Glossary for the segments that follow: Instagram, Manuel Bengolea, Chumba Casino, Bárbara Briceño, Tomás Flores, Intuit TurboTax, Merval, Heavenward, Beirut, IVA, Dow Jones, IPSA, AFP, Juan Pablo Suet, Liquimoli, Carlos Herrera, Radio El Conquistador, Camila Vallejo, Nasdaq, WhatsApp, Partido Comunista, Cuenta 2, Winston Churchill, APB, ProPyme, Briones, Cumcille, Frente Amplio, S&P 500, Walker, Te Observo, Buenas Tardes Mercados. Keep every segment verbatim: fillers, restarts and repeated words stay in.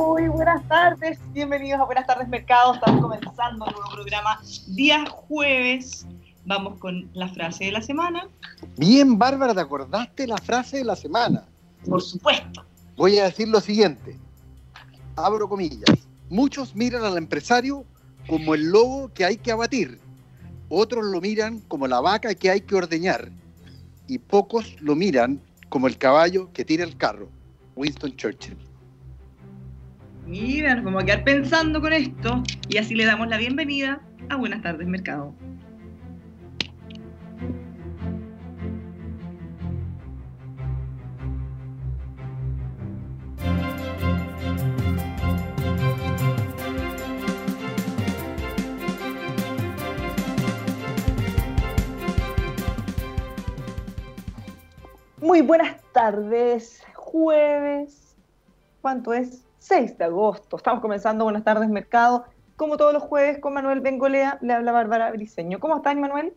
Muy buenas tardes, bienvenidos a Buenas Tardes Mercados. Estamos comenzando el nuevo programa día jueves. Vamos con la frase de la semana. Bien, Bárbara, ¿te acordaste la frase de la semana? Por supuesto. Voy a decir lo siguiente. Abro comillas. Muchos miran al empresario como el lobo que hay que abatir. Otros lo miran como la vaca que hay que ordeñar. Y pocos lo miran como el caballo que tira el carro. Winston Churchill. Mira, nos vamos a quedar pensando con esto. Y así le damos la bienvenida a Buenas Tardes Mercado. Muy buenas tardes, jueves, ¿cuánto es? seis de agosto, estamos comenzando Buenas Tardes Mercado, como todos los jueves con Manuel Bengolea, le habla Bárbara Briceño. ¿Cómo estás, Manuel?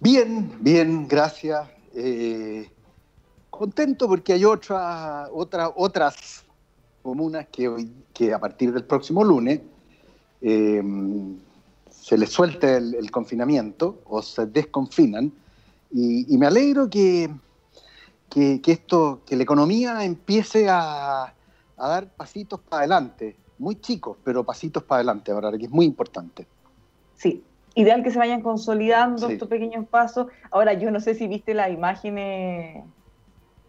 Bien, bien, gracias, eh, contento porque hay otra, otra, otras comunas que, hoy, que a partir del próximo lunes eh, se les suelta el, el confinamiento o se desconfinan y, y me alegro que Que, que esto, que la economía empiece a, a dar pasitos para adelante, muy chicos, pero pasitos para adelante, ahora que es muy importante. Sí, ideal que se vayan consolidando sí. Estos pequeños pasos. Ahora, yo no sé si viste las imágenes,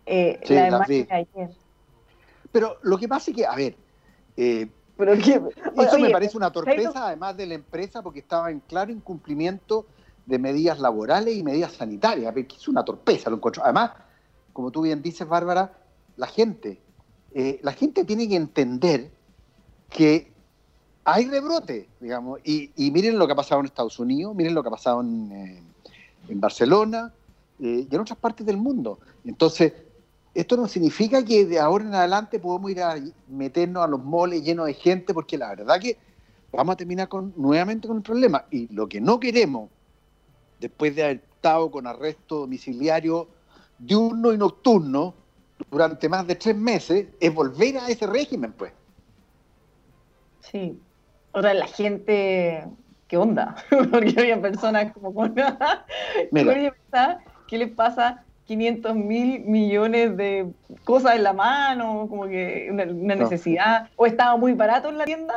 eh, sí, la imagen de ayer. Pero lo que pasa es que, a ver, eh, pero que, eso oye, me parece una torpeza, además de la empresa, porque estaba en claro incumplimiento de medidas laborales y medidas sanitarias. Es una torpeza, lo encontró. Además, como tú bien dices, Bárbara, la gente, eh, la gente tiene que entender que hay rebrote, digamos, y, y miren lo que ha pasado en Estados Unidos, miren lo que ha pasado en, eh, en Barcelona eh, y en otras partes del mundo. Entonces, esto no significa que de ahora en adelante podemos ir a meternos a los moles llenos de gente, porque la verdad que vamos a terminar con, nuevamente con el problema. Y lo que no queremos, después de haber estado con arresto domiciliario diurno y nocturno durante más de tres meses, es volver a ese régimen, pues. Sí. Ahora la gente, ¿qué onda? Porque había personas como con nada. ¿Qué les pasa? quinientos mil millones de cosas en la mano, como que una, una necesidad. No. ¿O estaba muy barato en la tienda?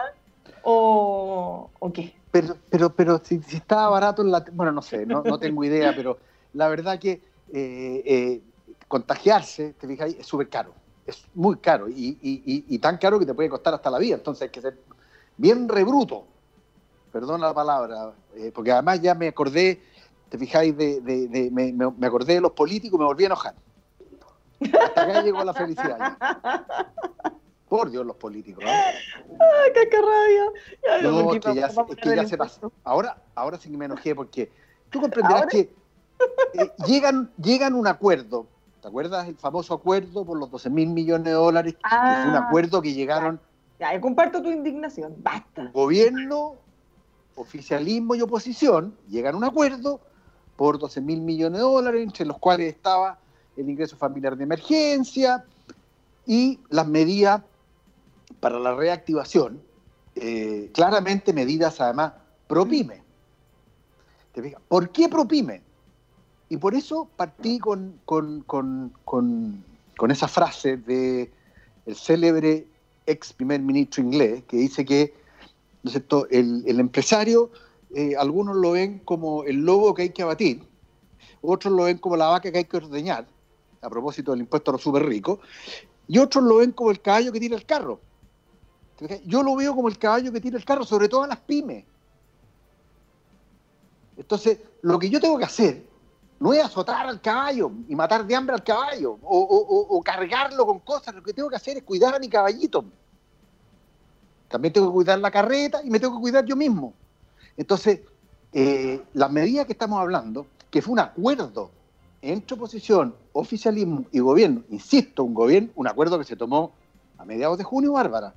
¿O, o qué? Pero, pero, pero si, si estaba barato en la tienda, bueno, no sé, no, no tengo idea, pero la verdad que Eh, eh, contagiarse, te fijas, es súper caro, es muy caro y, y, y, y tan caro que te puede costar hasta la vida. Entonces hay que ser bien rebruto, perdón la palabra, eh, porque además ya me acordé, te fijáis, de, de, de, me, me acordé de los políticos y me volví a enojar. Hasta acá llegó la felicidad. Ya. Por Dios, los políticos. ¡Ay, qué rabia! No, que ya, es que ya se pasó. Ahora, ahora sí que me enojé porque tú comprenderás ahora... que Eh, llegan, llegan un acuerdo, ¿te acuerdas? El famoso acuerdo por los doce mil millones de dólares, ah, que fue un acuerdo que llegaron... Ya, ya, comparto tu indignación, basta. Gobierno, oficialismo y oposición llegan a un acuerdo por doce mil millones de dólares, entre los cuales estaba el ingreso familiar de emergencia y las medidas para la reactivación, eh, claramente medidas además ProPyme. ¿Te fijas? ¿Por qué ProPyme? Y por eso partí con, con, con, con, con esa frase de el célebre ex primer ministro inglés que dice que, ¿no es cierto?, el, el empresario, eh, algunos lo ven como el lobo que hay que abatir, otros lo ven como la vaca que hay que ordeñar, a propósito del impuesto a los súper ricos, y otros lo ven como el caballo que tira el carro. Yo lo veo como el caballo que tira el carro, sobre todo a las pymes. Entonces, lo que yo tengo que hacer no es azotar al caballo y matar de hambre al caballo, o, o, o cargarlo con cosas. Lo que tengo que hacer es cuidar a mi caballito. También tengo que cuidar la carreta y me tengo que cuidar yo mismo. Entonces, eh, las medidas que estamos hablando, que fue un acuerdo entre oposición, oficialismo y gobierno, insisto, un gobierno, un acuerdo que se tomó a mediados de junio, Bárbara.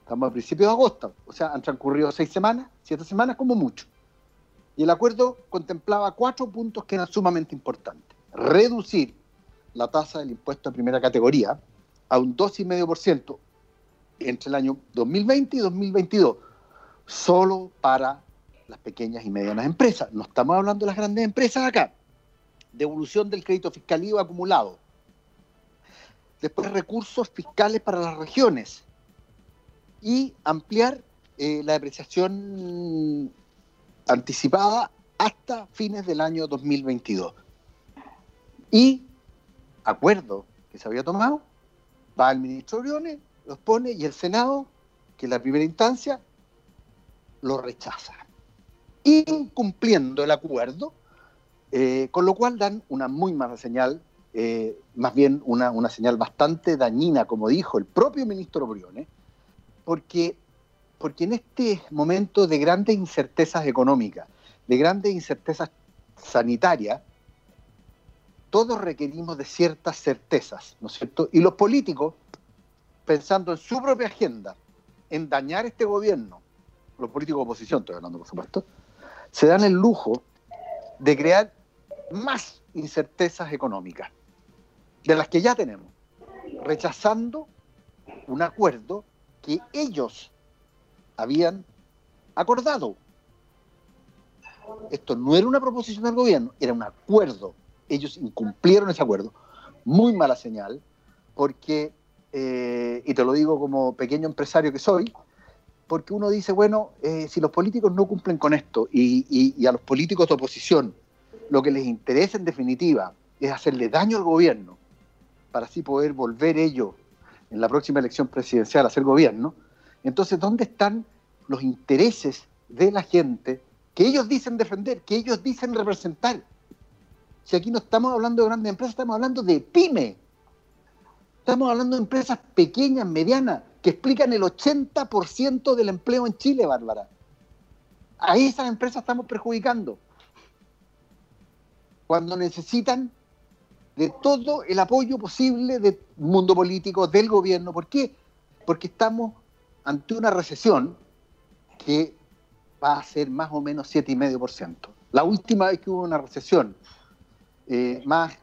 Estamos a principios de agosto, o sea, han transcurrido seis semanas, siete semanas como mucho. Y el acuerdo contemplaba cuatro puntos que eran sumamente importantes. Reducir la tasa del impuesto de primera categoría a un dos coma cinco por ciento entre el año dos mil veinte y dos mil veintidós, solo para las pequeñas y medianas empresas. No estamos hablando de las grandes empresas acá. Devolución del crédito fiscal I V A acumulado. Después, recursos fiscales para las regiones. Y ampliar eh, la depreciación anticipada hasta fines del año dos mil veintidós. Y acuerdo que se había tomado, va el ministro Briones, los pone, y el Senado, que es la primera instancia, lo rechaza, incumpliendo el acuerdo, eh, con lo cual dan una muy mala señal, eh, más bien una, una señal bastante dañina, como dijo el propio ministro Briones, porque... Porque en este momento de grandes incertezas económicas, de grandes incertezas sanitarias, todos requerimos de ciertas certezas, ¿no es cierto? Y los políticos, pensando en su propia agenda, en dañar este gobierno, los políticos de oposición, estoy hablando por supuesto, se dan el lujo de crear más incertezas económicas, de las que ya tenemos, rechazando un acuerdo que ellos habían acordado. Esto no era una proposición del gobierno, era un acuerdo. Ellos incumplieron ese acuerdo. Muy mala señal, porque, eh, y te lo digo como pequeño empresario que soy, porque uno dice, bueno, eh, si los políticos no cumplen con esto, y, y, y a los políticos de oposición lo que les interesa en definitiva es hacerle daño al gobierno, para así poder volver ellos en la próxima elección presidencial a ser gobierno. Entonces, ¿dónde están los intereses de la gente que ellos dicen defender, que ellos dicen representar? Si aquí no estamos hablando de grandes empresas, estamos hablando de pyme. Estamos hablando de empresas pequeñas, medianas, que explican el ochenta por ciento del empleo en Chile, Bárbara. A esas empresas estamos perjudicando, cuando necesitan de todo el apoyo posible del mundo político, del gobierno. ¿Por qué? Porque estamos ante una recesión que va a ser más o menos siete coma cinco por ciento. La última vez que hubo una recesión eh, más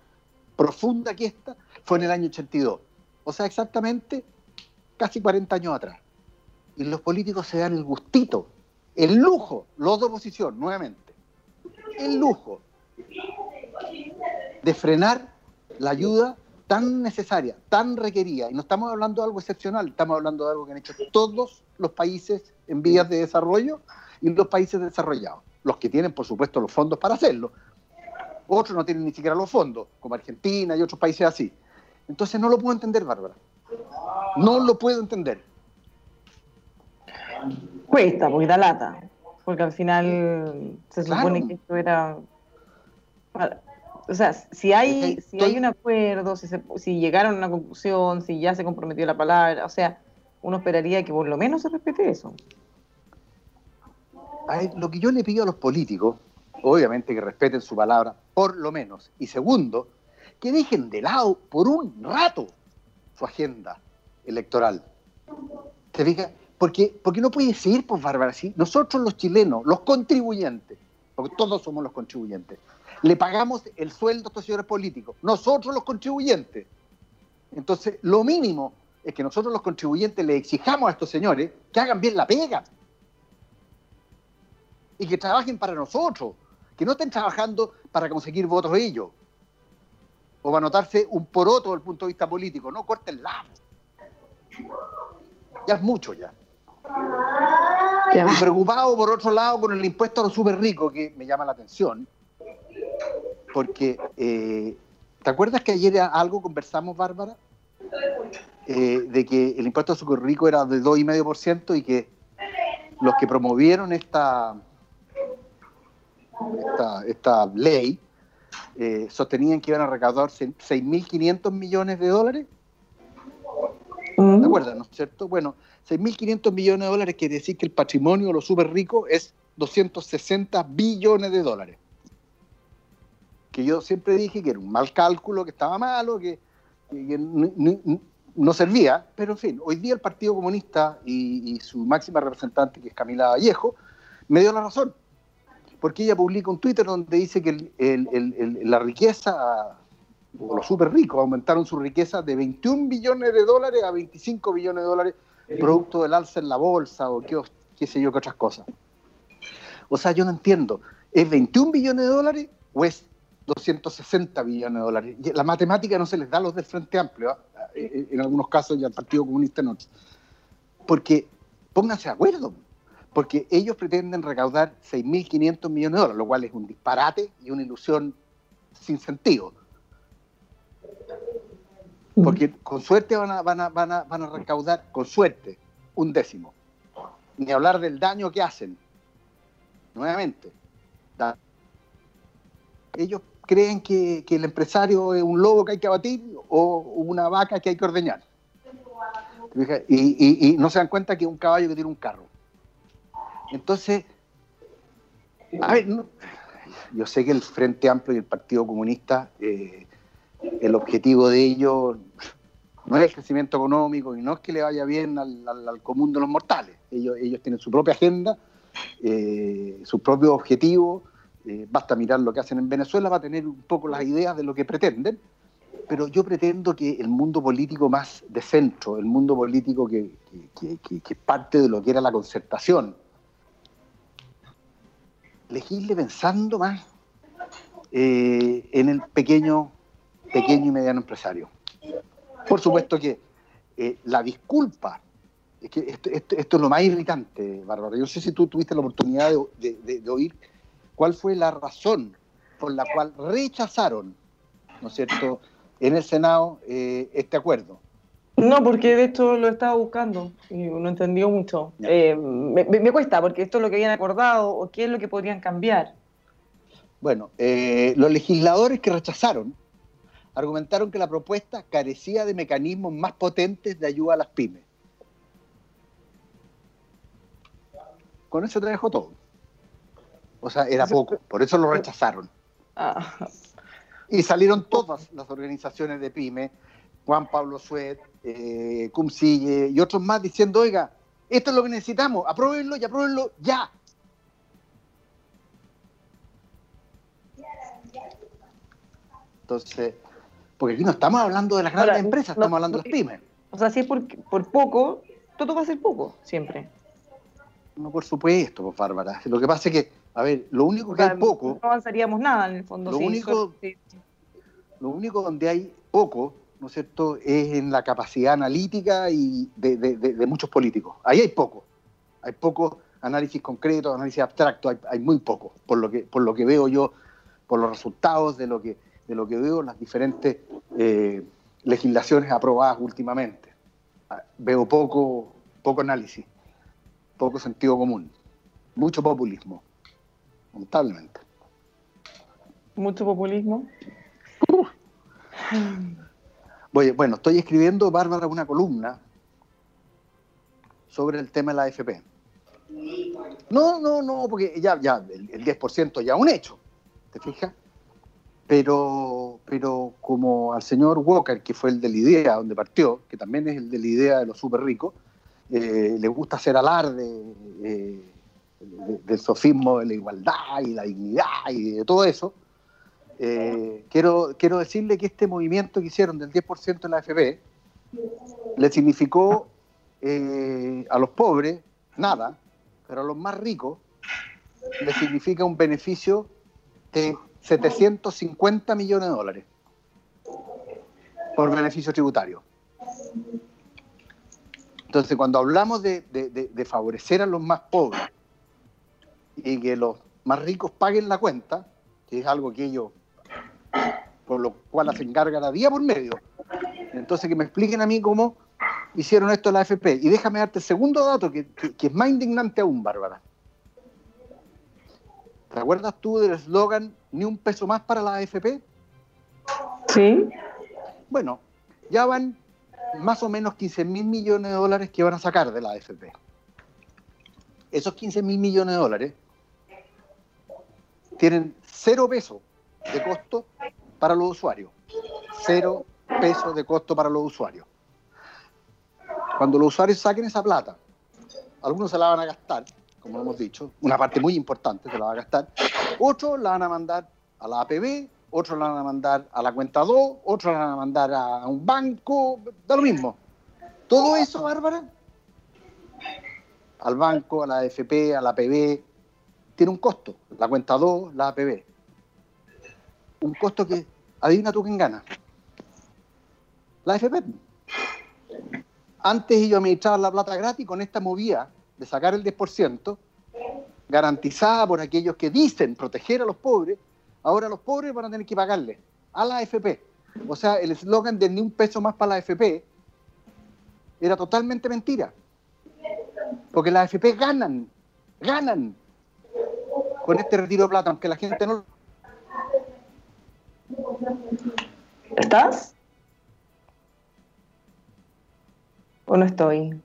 profunda que esta fue en el año ochenta y dos. O sea, exactamente casi cuarenta años atrás. Y los políticos se dan el gustito, el lujo, los de oposición, nuevamente, el lujo de frenar la ayuda tan necesaria, tan requerida. Y no estamos hablando de algo excepcional, estamos hablando de algo que han hecho todos los países en vías de desarrollo y los países desarrollados. Los que tienen, por supuesto, los fondos para hacerlo. Otros no tienen ni siquiera los fondos, como Argentina y otros países así. Entonces no lo puedo entender, Bárbara. No lo puedo entender. Cuesta, porque da lata. Porque al final se supone, claro, que esto era... Para... O sea, si hay, si hay un acuerdo, si, se, si llegaron a una conclusión, si ya se comprometió la palabra, o sea, uno esperaría que por lo menos se respete eso. A ver, lo que yo le pido a los políticos, obviamente que respeten su palabra, por lo menos. Y segundo, que dejen de lado por un rato su agenda electoral. ¿Te fijas? Porque, porque no puede seguir, pues, Bárbara, ¿sí? Nosotros los chilenos, los contribuyentes, porque todos somos los contribuyentes, le pagamos el sueldo a estos señores políticos, nosotros los contribuyentes. Entonces, lo mínimo es que nosotros los contribuyentes le exijamos a estos señores que hagan bien la pega y que trabajen para nosotros, que no estén trabajando para conseguir votos de ellos o para anotarse un poroto desde el punto de vista político. No, córtenla. Ya es mucho ya. ya y preocupado, por otro lado, con el impuesto a los superricos, que me llama la atención, porque eh, ¿te acuerdas que ayer algo conversamos, Bárbara? Eh, de que el impuesto a los superricos era de dos coma cinco por ciento y que los que promovieron esta esta, esta ley eh, sostenían que iban a recaudar seis mil quinientos millones de dólares. ¿Te acuerdas, no es cierto? Bueno, seis mil quinientos millones de dólares quiere decir que el patrimonio de los súper ricos es doscientos sesenta billones de dólares. Que yo siempre dije que era un mal cálculo, que estaba malo, que, que, que no, no, no servía. Pero, en fin, hoy día el Partido Comunista y, y su máxima representante, que es Camila Vallejo, me dio la razón. Porque ella publica un Twitter donde dice que el, el, el, el, la riqueza... o los súper ricos aumentaron su riqueza de veintiún billones de dólares a veinticinco billones de dólares, producto del alza en la bolsa o qué, qué sé yo, qué otras cosas. O sea, yo no entiendo, ¿es veintiún billones de dólares o es doscientos sesenta billones de dólares? La matemática no se les da a los del Frente Amplio, ¿eh? En algunos casos, y al Partido Comunista en otros. Porque, pónganse de acuerdo, porque ellos pretenden recaudar seis mil quinientos millones de dólares, lo cual es un disparate y una ilusión sin sentido. Porque con suerte van a, van, a, van, a, van a recaudar, con suerte, un décimo. Ni hablar del daño que hacen. Nuevamente. Da- Ellos creen que, que el empresario es un lobo que hay que abatir o una vaca que hay que ordeñar. Y, y, y no se dan cuenta que es un caballo que tiene un carro. Entonces, a ver, no, yo sé que el Frente Amplio y el Partido Comunista... Eh, el objetivo de ellos no es el crecimiento económico y no es que le vaya bien al, al, al común de los mortales. Ellos, ellos tienen su propia agenda, eh, sus propios objetivos. Eh, basta mirar lo que hacen en Venezuela para tener un poco las ideas de lo que pretenden. Pero yo pretendo que el mundo político más de centro, el mundo político que es parte de lo que era la concertación, legisle pensando más eh, en el pequeño... pequeño y mediano empresario. Por supuesto que eh, la disculpa, es que esto, esto, esto es lo más irritante, Bárbara. Yo no sé si tú tuviste la oportunidad de, de, de, de oír cuál fue la razón por la cual rechazaron, ¿no es cierto?, en el Senado eh, este acuerdo. No, porque de hecho lo estaba buscando y no entendió mucho. No. Eh, me, me cuesta, porque esto es lo que habían acordado o qué es lo que podrían cambiar. Bueno, eh, los legisladores que rechazaron argumentaron que la propuesta carecía de mecanismos más potentes de ayuda a las pymes. Con eso trabajó todo. O sea, era poco, por eso lo rechazaron. Ah. Y salieron todas las organizaciones de pymes, Juan Pablo Suet, eh, Cumcille y otros más diciendo, oiga, esto es lo que necesitamos, apruébenlo y apruébenlo ya. Entonces... porque aquí no estamos hablando de las grandes Ahora, empresas, estamos no, hablando de las pymes. O sea, si es por, por poco, todo va a ser poco, siempre. No, por supuesto, pues, Bárbara. Lo que pasa es que, a ver, lo único que o sea, hay poco... No avanzaríamos nada, en el fondo. Lo, sí, único, sí. lo único donde hay poco, ¿no es cierto?, es en la capacidad analítica y de, de, de, de muchos políticos. Ahí hay poco. Hay poco análisis concreto, análisis abstracto, hay, hay muy poco, por lo, que, por lo que veo yo, por los resultados de lo que... de lo que veo en las diferentes eh, legislaciones aprobadas últimamente. Veo poco, poco análisis, poco sentido común, mucho populismo, lamentablemente. ¿Mucho populismo? Uh. Oye, bueno, estoy escribiendo, Bárbara, una columna sobre el tema de la A F P. No, no, no, porque ya, ya el, el diez por ciento ya es un hecho, ¿te fijas? Pero, pero como al señor Walker, que fue el de la idea donde partió, que también es el de la idea de los súper ricos, eh, le gusta hacer alarde eh, del sofismo de la igualdad y la dignidad y de todo eso, Eh, quiero, quiero decirle que este movimiento que hicieron del diez por ciento de la A F P le significó eh, a los pobres nada, pero a los más ricos le significa un beneficio de setecientos cincuenta millones de dólares por beneficio tributario. Entonces, cuando hablamos de, de, de, de favorecer a los más pobres y que los más ricos paguen la cuenta, que es algo que ellos, por lo cual se encargan a día por medio, entonces que me expliquen a mí cómo hicieron esto la A F P. Y déjame darte el segundo dato, que, que, que es más indignante aún, Bárbara. ¿Te acuerdas tú del eslogan ni un peso más para la A F P? Sí. Bueno, ya van más o menos quince mil millones de dólares que van a sacar de la A F P. Esos quince mil millones de dólares tienen cero peso de costo para los usuarios. Cero peso de costo para los usuarios. Cuando los usuarios saquen esa plata, algunos se la van a gastar, como hemos dicho, una parte muy importante se la va a gastar, otros la van a mandar a la A P B, otros la van a mandar a la Cuenta dos, otros la van a mandar a un banco, da lo mismo. Todo eso, Bárbara, al banco, a la A F P, a la A P B, tiene un costo, la Cuenta dos, la A P B. Un costo que, adivina tú quién gana, la A F P. Antes ellos administraban la plata gratis, con esta movida de sacar el diez por ciento, garantizada por aquellos que dicen proteger a los pobres, ahora los pobres van a tener que pagarle a la A F P. O sea, el eslogan de ni un peso más para la A F P era totalmente mentira. Porque las A F P ganan, ganan con este retiro de plata, aunque la gente no... ¿Estás? ¿O no estoy?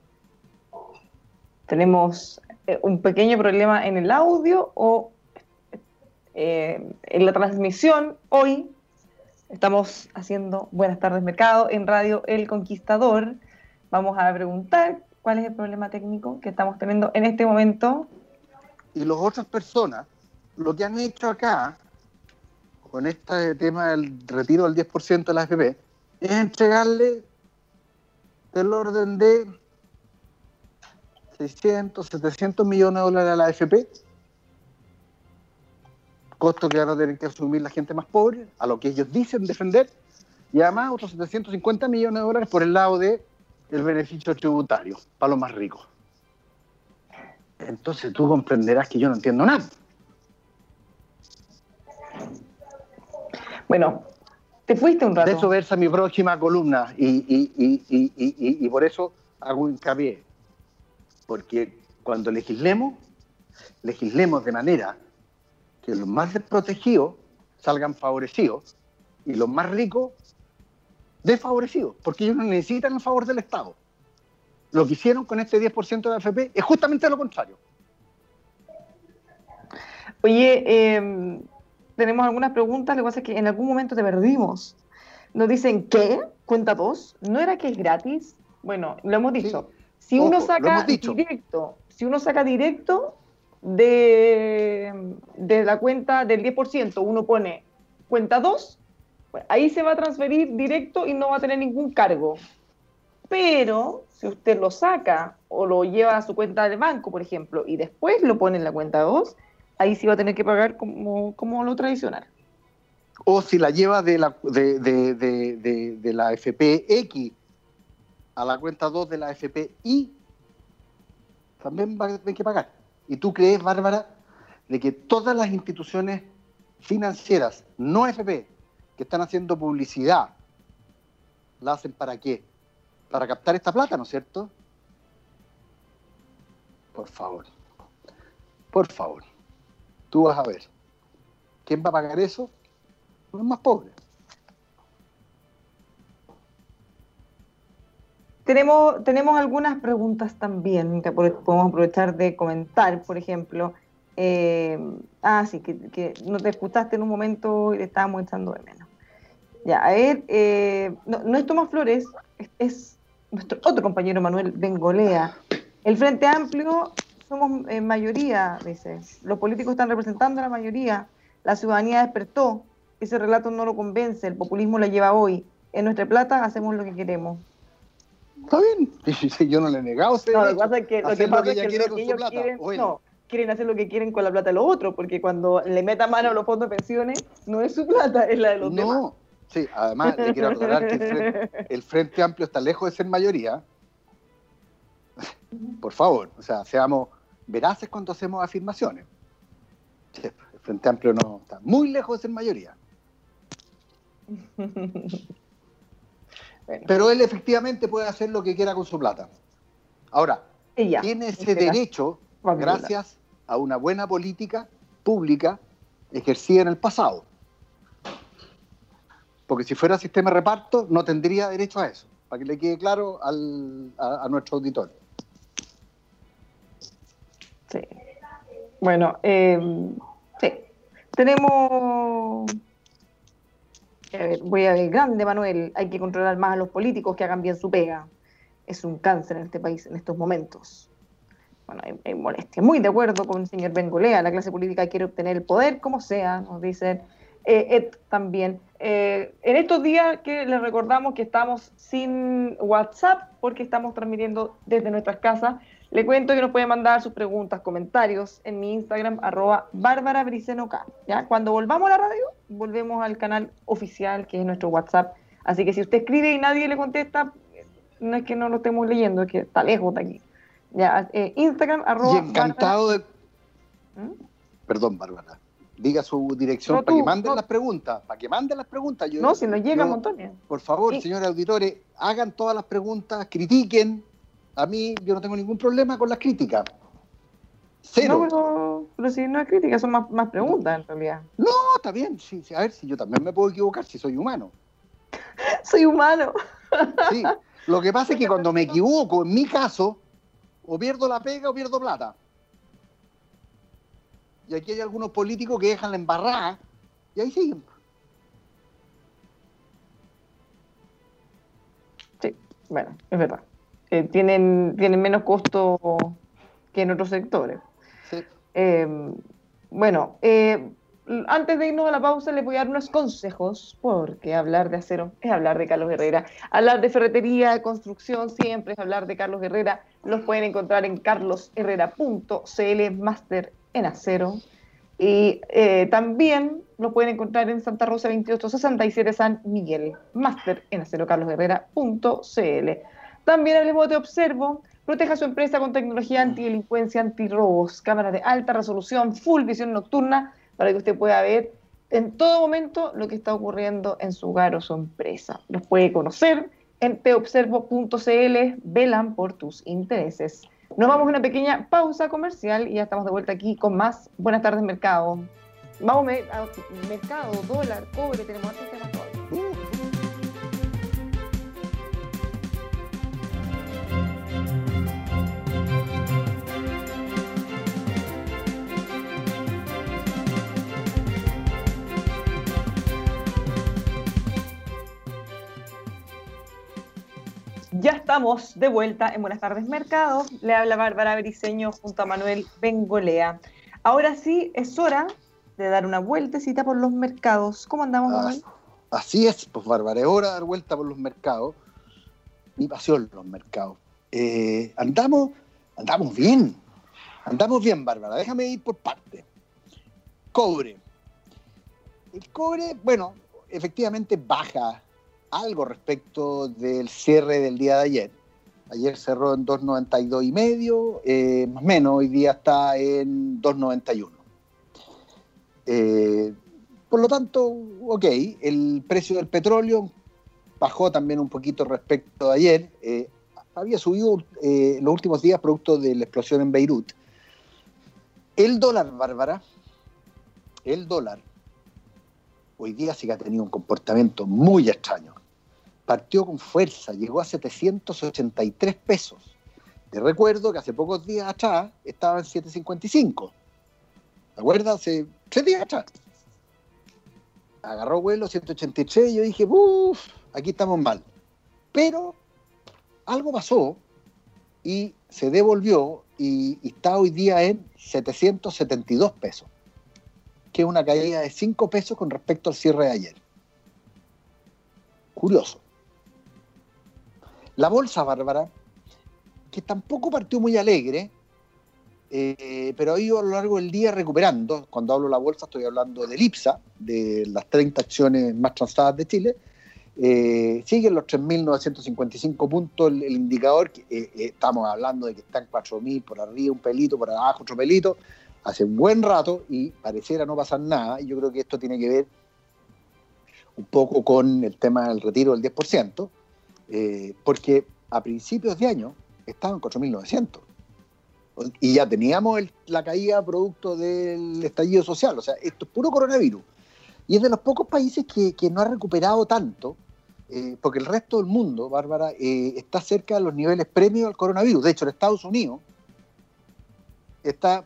¿Tenemos un pequeño problema en el audio o eh, en la transmisión? Hoy estamos haciendo Buenas Tardes Mercado en Radio El Conquistador. Vamos a preguntar cuál es el problema técnico que estamos teniendo en este momento. Y las otras personas, lo que han hecho acá, con este tema del retiro del diez por ciento de la A F P, es entregarle del orden de seiscientos, setecientos millones de dólares a la A F P, costo que van a tener que asumir la gente más pobre, a lo que ellos dicen defender, y además otros setecientos cincuenta millones de dólares por el lado de el beneficio tributario, para los más ricos. Entonces tú comprenderás que yo no entiendo nada. Bueno, te fuiste un rato. De eso versa mi próxima columna, y, y, y, y, y, y, y por eso hago hincapié. Porque cuando legislemos, legislemos de manera que los más desprotegidos salgan favorecidos y los más ricos desfavorecidos, porque ellos no necesitan el favor del Estado. Lo que hicieron con este diez por ciento de la A F P es justamente lo contrario. Oye, eh, tenemos algunas preguntas, lo que pasa es que en algún momento te perdimos. Nos dicen, ¿qué? ¿Cuenta dos? ¿No era que es gratis? Bueno, lo hemos dicho. Sí. Si Ojo, uno saca directo, si uno saca directo de, de la cuenta del diez por ciento, uno pone cuenta dos, ahí se va a transferir directo y no va a tener ningún cargo. Pero si usted lo saca o lo lleva a su cuenta del banco, por ejemplo, y después lo pone en la cuenta dos, ahí sí va a tener que pagar como, como lo tradicional. O si la lleva de la, de, de, de, de, de la F P X a la cuenta dos de la F P I, también va a tener que pagar. ¿Y tú crees, Bárbara, de que todas las instituciones financieras, no F P, que están haciendo publicidad, la hacen para qué? Para captar esta plata, ¿no es cierto? Por favor, por favor, tú vas a ver. ¿Quién va a pagar eso? Los más pobres. Tenemos, tenemos algunas preguntas también que podemos aprovechar de comentar, por ejemplo. Eh, ah, sí, que, que nos escuchaste en un momento y le estábamos echando de menos. Ya, a ver, eh, no, no es Tomás Flores, es, es nuestro otro compañero Manuel Bengolea. El Frente Amplio somos eh, mayoría, dice. Los políticos están representando a la mayoría. La ciudadanía despertó. ese relato no lo convence, el populismo la lleva hoy. En nuestra plata hacemos lo que queremos. Está bien, yo no le he negado. No, lo que pasa es que lo que pasa es que ellos quieren, no, quieren hacer lo que quieren con la plata de los otros, porque cuando le meta mano a los fondos de pensiones, no es su plata, es la de los demás. No, sí, además le quiero aclarar que el Frente, el Frente Amplio está lejos de ser mayoría. Por favor, o sea, seamos veraces cuando hacemos afirmaciones. El Frente Amplio no está muy lejos de ser mayoría. Bueno. Pero él efectivamente puede hacer lo que quiera con su plata. Ahora, ya, tiene ese espera. derecho Vamos gracias a, a una buena política pública ejercida en el pasado. Porque si fuera sistema de reparto, no tendría derecho a eso. Para que le quede claro al, a, a nuestro auditorio. Sí. Bueno, eh, sí. Tenemos... A ver, voy a ver, grande Manuel, hay que controlar más a los políticos que hagan bien su pega. Es un cáncer en este país en estos momentos. Bueno, hay, hay molestia. Muy de acuerdo con el señor Bengolea, la clase política quiere obtener el poder como sea, nos dicen. Eh, Ed también. Eh, en estos días que les recordamos que estamos sin WhatsApp porque estamos transmitiendo desde nuestras casas, le cuento que nos pueden mandar sus preguntas, comentarios en mi Instagram, arroba Bárbara Briceño K. ¿Ya? Cuando volvamos a la radio, volvemos al canal oficial, que es nuestro WhatsApp. Así que si usted escribe y nadie le contesta, no es que no lo estemos leyendo, es que está lejos de aquí. ¿Ya? Eh, Instagram, arroba... Y encantado Bárbara... de... ¿Mm? Perdón, Bárbara. Diga su dirección no, para tú, que manden no. las preguntas. Para que manden las preguntas. Yo, no, si nos llegan montones. Por favor, sí. Señores auditores, hagan todas las preguntas, critiquen. A mí, yo no tengo ningún problema con las críticas. Cero. No, pero, pero si no es crítica, son más, más preguntas no. en realidad. No, está bien. Sí, sí, a ver, si sí, yo también me puedo equivocar, si soy humano. Soy humano. Sí. Lo que pasa es que cuando me equivoco, en mi caso, o pierdo la pega o pierdo plata. Y aquí hay algunos políticos que dejan la embarrada y ahí siguen. Sí, bueno, es verdad. Eh, tienen, tienen menos costo que en otros sectores. Sí. Eh, bueno, eh, antes de irnos a la pausa les voy a dar unos consejos, porque hablar de acero es hablar de Carlos Herrera. Hablar de ferretería, de construcción, siempre es hablar de Carlos Herrera. Los pueden encontrar en carlos herrera punto c l, máster en acero. Y eh, también los pueden encontrar en Santa Rosa veintiocho sesenta y siete San Miguel, máster en acero, carlos herrera punto c l. También hablemos de Te Observo. Proteja a su empresa con tecnología antidelincuencia, antirrobos, cámaras de alta resolución, full visión nocturna, para que usted pueda ver en todo momento lo que está ocurriendo en su hogar o su empresa. Los puede conocer en te observo punto c l. Velan por tus intereses. Nos vamos a una pequeña pausa comercial y ya estamos de vuelta aquí con más Buenas Tardes Mercado. Vamos a mercado, dólar, cobre, tenemos otros temas todos. Ya estamos de vuelta en Buenas Tardes Mercados. Le habla Bárbara Briceño junto a Manuel Bengolea. Ahora sí es hora de dar una vueltecita por los mercados. ¿Cómo andamos, Manuel? Ah, así es, pues Bárbara, es hora de dar vuelta por los mercados. Mi pasión, los mercados. Eh, andamos, andamos bien. Andamos bien, Bárbara. Déjame ir por parte. Cobre. El cobre, bueno, efectivamente baja algo respecto del cierre del día de ayer. Ayer cerró en dos noventa y dos y medio, eh, más o menos, hoy día está en dos noventa y uno. Eh, por lo tanto, ok, el precio del petróleo bajó también un poquito respecto de ayer. Eh, había subido eh, en los últimos días producto de la explosión en Beirut. El dólar, Bárbara, el dólar, hoy día sí que ha tenido un comportamiento muy extraño. Partió con fuerza, llegó a setecientos ochenta y tres pesos. Te recuerdo que hace pocos días atrás estaba en setecientos cincuenta y cinco. ¿Te acuerdas? Hace tres días atrás. Agarró vuelo ciento ochenta y tres y yo dije, uff, aquí estamos mal. Pero algo pasó y se devolvió y, y está hoy día en setecientos setenta y dos pesos. que es una caída de cinco pesos con respecto al cierre de ayer. Curioso. La bolsa, Bárbara, que tampoco partió muy alegre, eh, pero ha ido a lo largo del día recuperando. Cuando hablo de la bolsa estoy hablando del IPSA, de las treinta acciones más transadas de Chile. Eh, siguen los tres mil novecientos cincuenta y cinco puntos el, el indicador, que, eh, eh, estamos hablando de que están cuatro mil por arriba un pelito, por abajo otro pelito, hace un buen rato y pareciera no pasar nada. Y yo creo que esto tiene que ver un poco con el tema del retiro del diez por ciento, eh, porque a principios de año estaban cuatro mil novecientos y ya teníamos el, la caída producto del estallido social. O sea, esto es puro coronavirus y es de los pocos países que, que no ha recuperado tanto, eh, porque el resto del mundo, Bárbara, eh, está cerca de los niveles previos al coronavirus. De hecho, en Estados Unidos está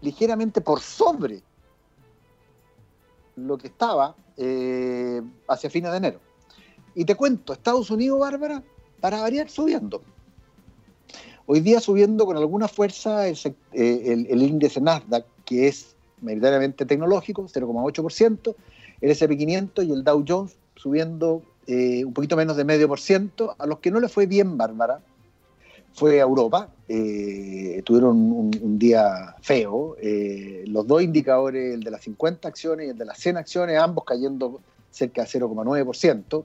ligeramente por sobre lo que estaba eh, hacia fines de enero. Y te cuento, Estados Unidos, Bárbara, para variar, subiendo. Hoy día subiendo con alguna fuerza el, el, el índice Nasdaq, que es mayoritariamente tecnológico, cero coma ocho por ciento, el ese and pe quinientos y el Dow Jones subiendo eh, un poquito menos de medio por ciento. A los que no les fue bien, Bárbara, fue a Europa, eh, tuvieron un, un día feo, eh, los dos indicadores, el de las cincuenta acciones y el de las cien acciones, ambos cayendo cerca de cero coma nueve por ciento,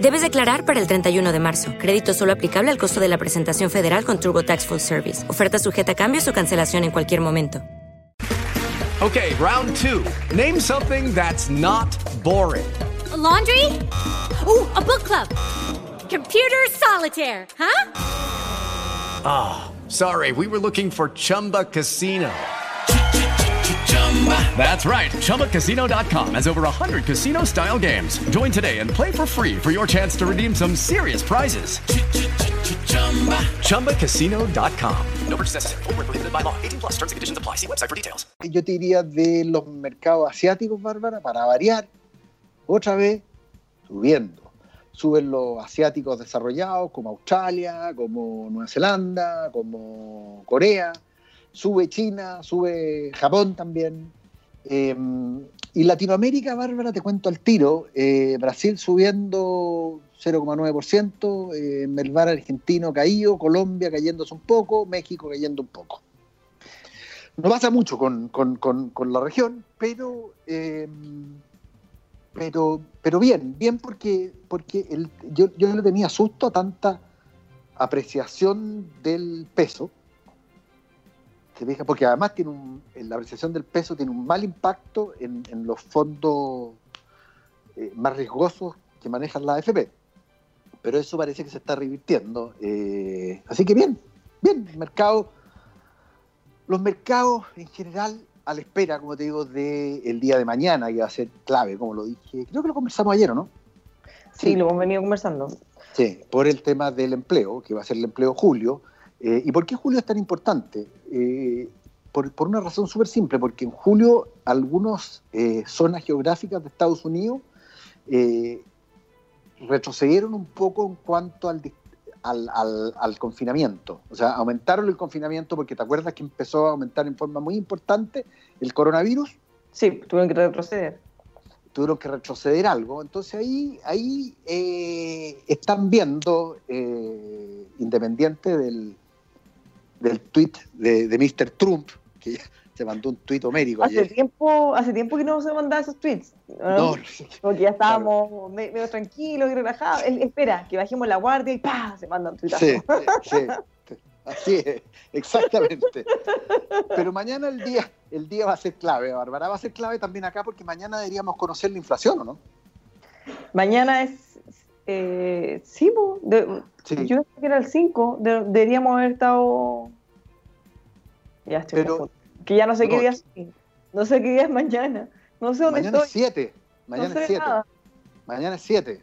Debes declarar para el treinta y uno de marzo. Crédito solo aplicable al costo de la presentación federal con TurboTax Full Service. Oferta sujeta a cambios o cancelación en cualquier momento. Okay, round two. Name something that's not boring. A laundry? Ooh, a book club. Computer solitaire, huh? Ah, oh, sorry, we were looking for Chumba Casino. That's right, Chumba Casino dot com has over one hundred casino-style games. Join today and play for free for your chance to redeem some serious prizes. Chumba Casino punto com. No purchase necessary. Void where prohibited by law. eighteen plus terms and conditions apply. See website for details. Yo te diría de los mercados asiáticos, Bárbara, para variar, otra vez subiendo. Suben los asiáticos desarrollados como Australia, como Nueva Zelanda, como Corea. Sube China, sube Japón también. Eh, y Latinoamérica, Bárbara, te cuento al tiro. Eh, Brasil subiendo cero coma nueve por ciento, eh, Merval argentino caído, Colombia cayéndose un poco, México cayendo un poco. No pasa mucho con, con, con, con la región, pero, eh, pero, pero bien, bien porque, porque el, yo, yo le tenía susto a tanta apreciación del peso. Porque además tiene un, la apreciación del peso tiene un mal impacto en, en los fondos eh, más riesgosos que manejan la A F P. Pero eso parece que se está revirtiendo. Eh, así que bien, bien. El mercado, los mercados en general a la espera, como te digo, del día de mañana, que va a ser clave, como lo dije. Creo que lo conversamos ayer, ¿o no? Sí, sí, lo hemos venido conversando. Sí, por el tema del empleo, que va a ser el empleo julio. Eh, ¿Y por qué julio es tan importante? Eh, por, por una razón súper simple, porque en julio algunas eh, zonas geográficas de Estados Unidos eh, retrocedieron un poco en cuanto al, al, al, al confinamiento. O sea, aumentaron el confinamiento porque te acuerdas que empezó a aumentar en forma muy importante el coronavirus. Sí, tuvieron que retroceder. Tuvieron que retroceder algo. Entonces ahí, ahí eh, están viendo, eh, independiente del... del tuit de, de míster Trump, que se mandó un tuit homérico hace ayer. tiempo hace tiempo que no se mandaban esos tuits, ¿no? No, porque ya estábamos claro. medio tranquilos y relajados. Él espera que bajemos la guardia y ¡pah! Se manda un tuitazo. Sí, sí, sí, así es, exactamente. Pero mañana el día el día va a ser clave, Bárbara, va a ser clave también acá, porque mañana deberíamos conocer la inflación, ¿o no? Mañana es Eh, sí, de, sí, yo creo que era el cinco, de, deberíamos haber estado... Ya estoy pero, que ya no sé no, qué día es, no sé qué día es mañana, no sé dónde mañana estoy. Es siete. Mañana no sé es siete. Nada. mañana es siete.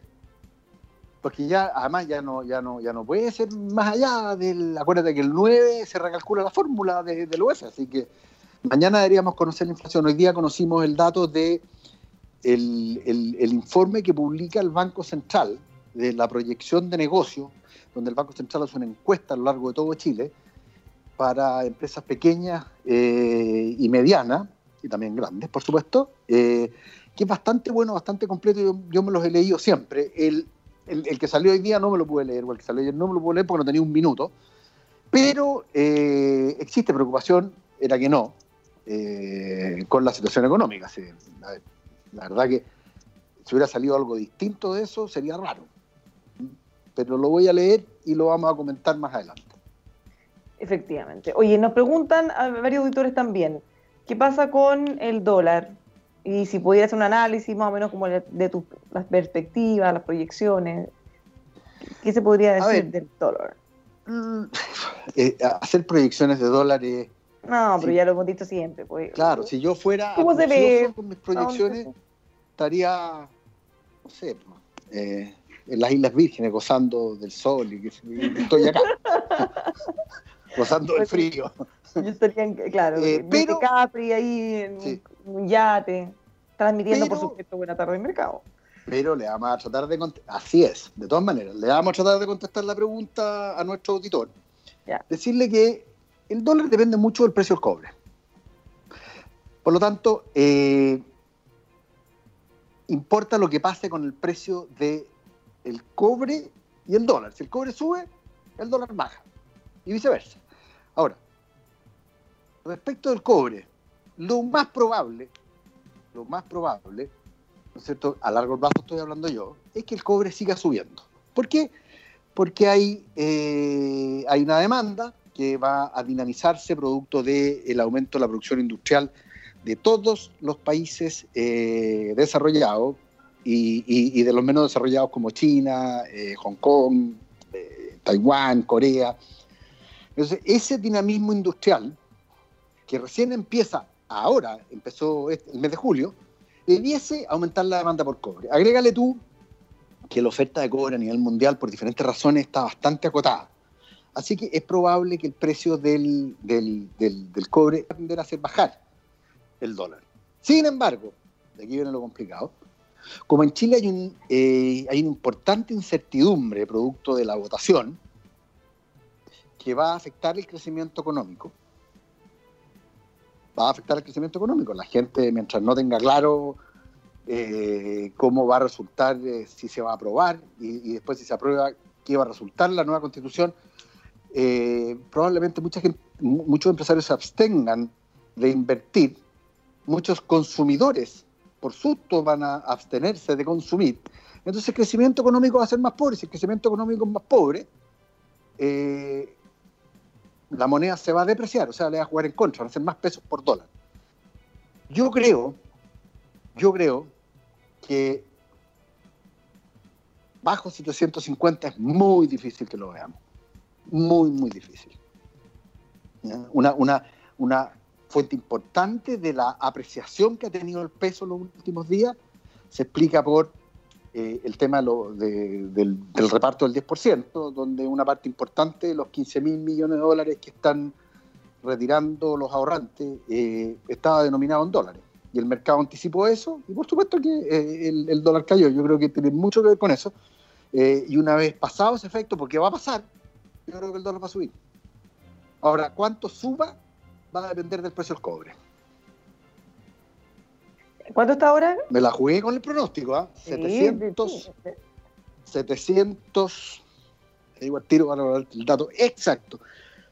Porque ya, además, ya no, ya no, ya no puede ser más allá del... Acuérdate que el nueve se recalcula la fórmula de, del U E F, así que mañana deberíamos conocer la inflación. Hoy día conocimos el dato de el, el, el informe que publica el Banco Central de la proyección de negocio, donde el Banco Central hace una encuesta a lo largo de todo Chile para empresas pequeñas eh, y medianas, y también grandes, por supuesto, eh, que es bastante bueno, bastante completo. Yo, yo me los he leído siempre. El El, el que salió hoy día no me lo pude leer, o el que salió ayer no me lo pude leer porque no tenía un minuto. Pero eh, existe preocupación, era que no, eh, con la situación económica. Sí, la, la verdad que si hubiera salido algo distinto de eso sería raro. Pero lo voy a leer y lo vamos a comentar más adelante. Efectivamente. Oye, nos preguntan a varios auditores también, ¿qué pasa con el dólar? Y si pudieras hacer un análisis más o menos como de tus las perspectivas, las proyecciones, ¿qué se podría decir ver, del dólar? Eh, hacer proyecciones de dólares... No, pero sí, ya lo hemos dicho siempre. Pues, claro, ¿sí? Si yo fuera ambicioso con mis proyecciones, ¿dónde? Estaría, no sé, eh, en las Islas Vírgenes gozando del sol y que estoy acá, gozando del frío. Yo estaría, claro, eh, en pero, Capri, ahí en sí, un yate, transmitiendo, pero, por supuesto, Buenas Tardes Mercado. Pero le vamos a tratar de contestar, así es, de todas maneras, le vamos a tratar de contestar la pregunta a nuestro auditor. Ya. Decirle que el dólar depende mucho del precio del cobre. Por lo tanto, eh, importa lo que pase con el precio del de cobre y el dólar. Si el cobre sube, el dólar baja, y viceversa. Ahora, respecto del cobre, lo más probable, lo más probable, ¿no es cierto?, a largo plazo estoy hablando yo, es que el cobre siga subiendo. ¿Por qué? Porque hay, eh, hay una demanda que va a dinamizarse producto del aumento de la producción industrial de todos los países eh, desarrollados y, y, y de los menos desarrollados como China, eh, Hong Kong, eh, Taiwán, Corea. Entonces, ese dinamismo industrial que recién empieza ahora, empezó este, el mes de julio, debiese aumentar la demanda por cobre. Agrégale tú que la oferta de cobre a nivel mundial, por diferentes razones, está bastante acotada. Así que es probable que el precio del, del, del, del cobre tenderá a hacer bajar el dólar. Sin embargo, de aquí viene lo complicado, como en Chile hay, un, eh, hay una importante incertidumbre producto de la votación que va a afectar el crecimiento económico. va a afectar el crecimiento económico. La gente, mientras no tenga claro eh, cómo va a resultar, eh, si se va a aprobar, y, y después si se aprueba, qué va a resultar la nueva Constitución, eh, probablemente mucha gente, muchos empresarios se abstengan de invertir, muchos consumidores por susto van a abstenerse de consumir. Entonces el crecimiento económico va a ser más pobre. Si el crecimiento económico es más pobre, eh, la moneda se va a depreciar, o sea, le va a jugar en contra, van a ser más pesos por dólar. Yo creo, yo creo que bajo setecientos cincuenta es muy difícil que lo veamos. Muy, muy difícil. Una, una, una fuente importante de la apreciación que ha tenido el peso en los últimos días se explica por Eh, el tema lo de, del, del reparto del diez por ciento, donde una parte importante de los quince mil millones de dólares que están retirando los ahorrantes eh, estaba denominado en dólares. Y el mercado anticipó eso, y por supuesto que eh, el, el dólar cayó. Yo creo que tiene mucho que ver con eso. Eh, y una vez pasado ese efecto, porque va a pasar, yo creo que el dólar va a subir. Ahora, cuánto suba va a depender del precio del cobre. ¿Cuánto está ahora? Me la jugué con el pronóstico, ¿ah? ¿eh? Sí, setecientos. Sí. setecientos. Te digo al tiro para el dato exacto.